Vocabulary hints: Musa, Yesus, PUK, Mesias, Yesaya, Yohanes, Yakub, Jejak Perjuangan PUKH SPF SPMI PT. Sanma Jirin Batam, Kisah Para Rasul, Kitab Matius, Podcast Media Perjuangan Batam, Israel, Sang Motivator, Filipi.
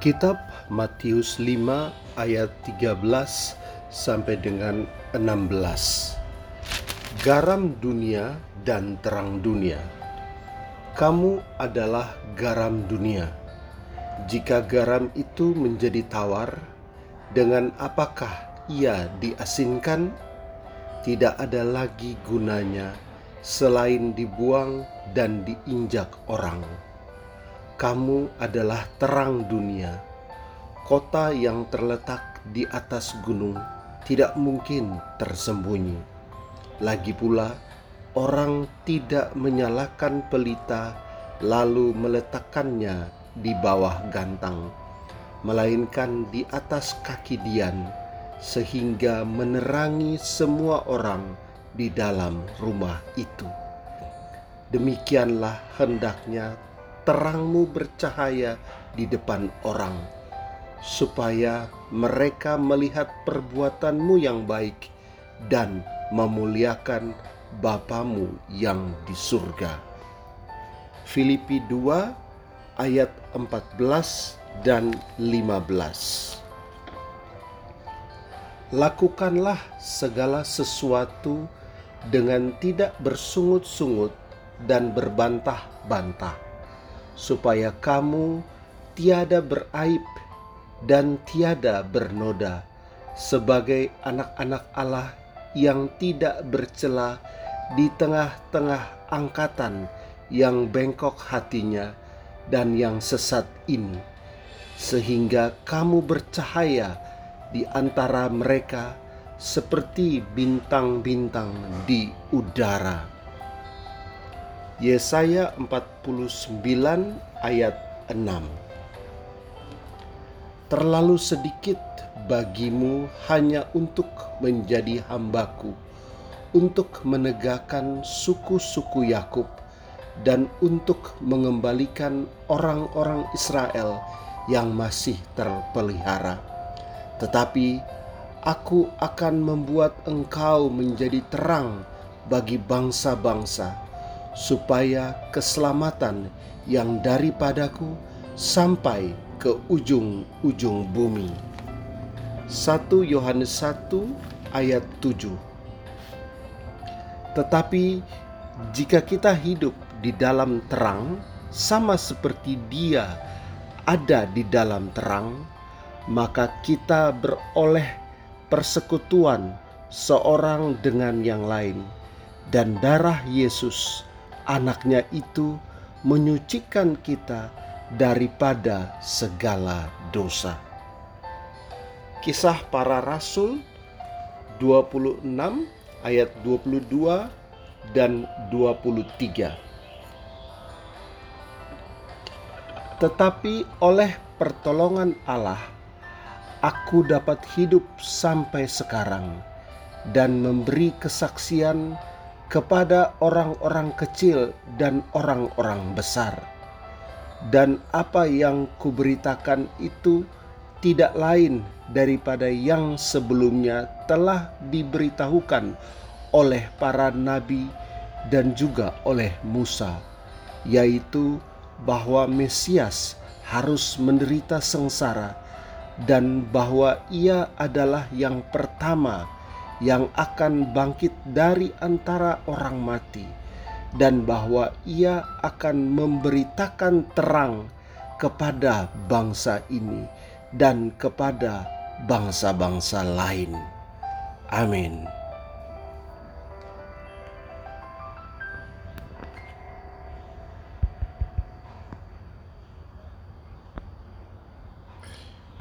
Kitab Matius 5 ayat 13 sampai dengan 16. Garam dunia dan terang dunia. Kamu adalah garam dunia. Jika garam itu menjadi tawar, dengan apakah ia diasinkan? Tidak ada lagi gunanya selain dibuang dan diinjak orang. Kamu adalah terang dunia. Kota yang terletak di atas gunung tidak mungkin tersembunyi. Lagi pula, orang tidak menyalakan pelita lalu meletakkannya di bawah gantang, melainkan di atas kaki dian, sehingga menerangi semua orang di dalam rumah itu. Demikianlah hendaknya terangmu bercahaya di depan orang, supaya mereka melihat perbuatanmu yang baik dan memuliakan Bapamu yang di surga. Filipi 2 ayat 14 dan 15. Lakukanlah segala sesuatu dengan tidak bersungut-sungut dan berbantah-bantah, supaya kamu tiada beraib dan tiada bernoda sebagai anak-anak Allah yang tidak bercela di tengah-tengah angkatan yang bengkok hatinya dan yang sesat ini, sehingga kamu bercahaya di antara mereka seperti bintang-bintang di udara. Yesaya 49 ayat 6. Terlalu sedikit bagimu hanya untuk menjadi hambaku, untuk menegakkan suku-suku Yakub, dan untuk mengembalikan orang-orang Israel yang masih terpelihara. Tetapi aku akan membuat engkau menjadi terang bagi bangsa-bangsa, supaya keselamatan yang daripadaku sampai ke ujung-ujung bumi. 1 Yohanes 1 ayat 7. Tetapi jika kita hidup di dalam terang, sama seperti Dia ada di dalam terang, maka kita beroleh persekutuan seorang dengan yang lain, dan darah Yesus Anak-Nya itu menyucikan kita daripada segala dosa. Kisah Para Rasul 26 ayat 22 dan 23. Tetapi oleh pertolongan Allah, aku dapat hidup sampai sekarang dan memberi kesaksian kepada orang-orang kecil dan orang-orang besar. Dan apa yang kuberitakan itu tidak lain daripada yang sebelumnya telah diberitahukan oleh para nabi dan juga oleh Musa, yaitu bahwa Mesias harus menderita sengsara dan bahwa ia adalah yang pertama yang akan bangkit dari antara orang mati, dan bahwa ia akan memberitakan terang kepada bangsa ini dan kepada bangsa-bangsa lain. Amin.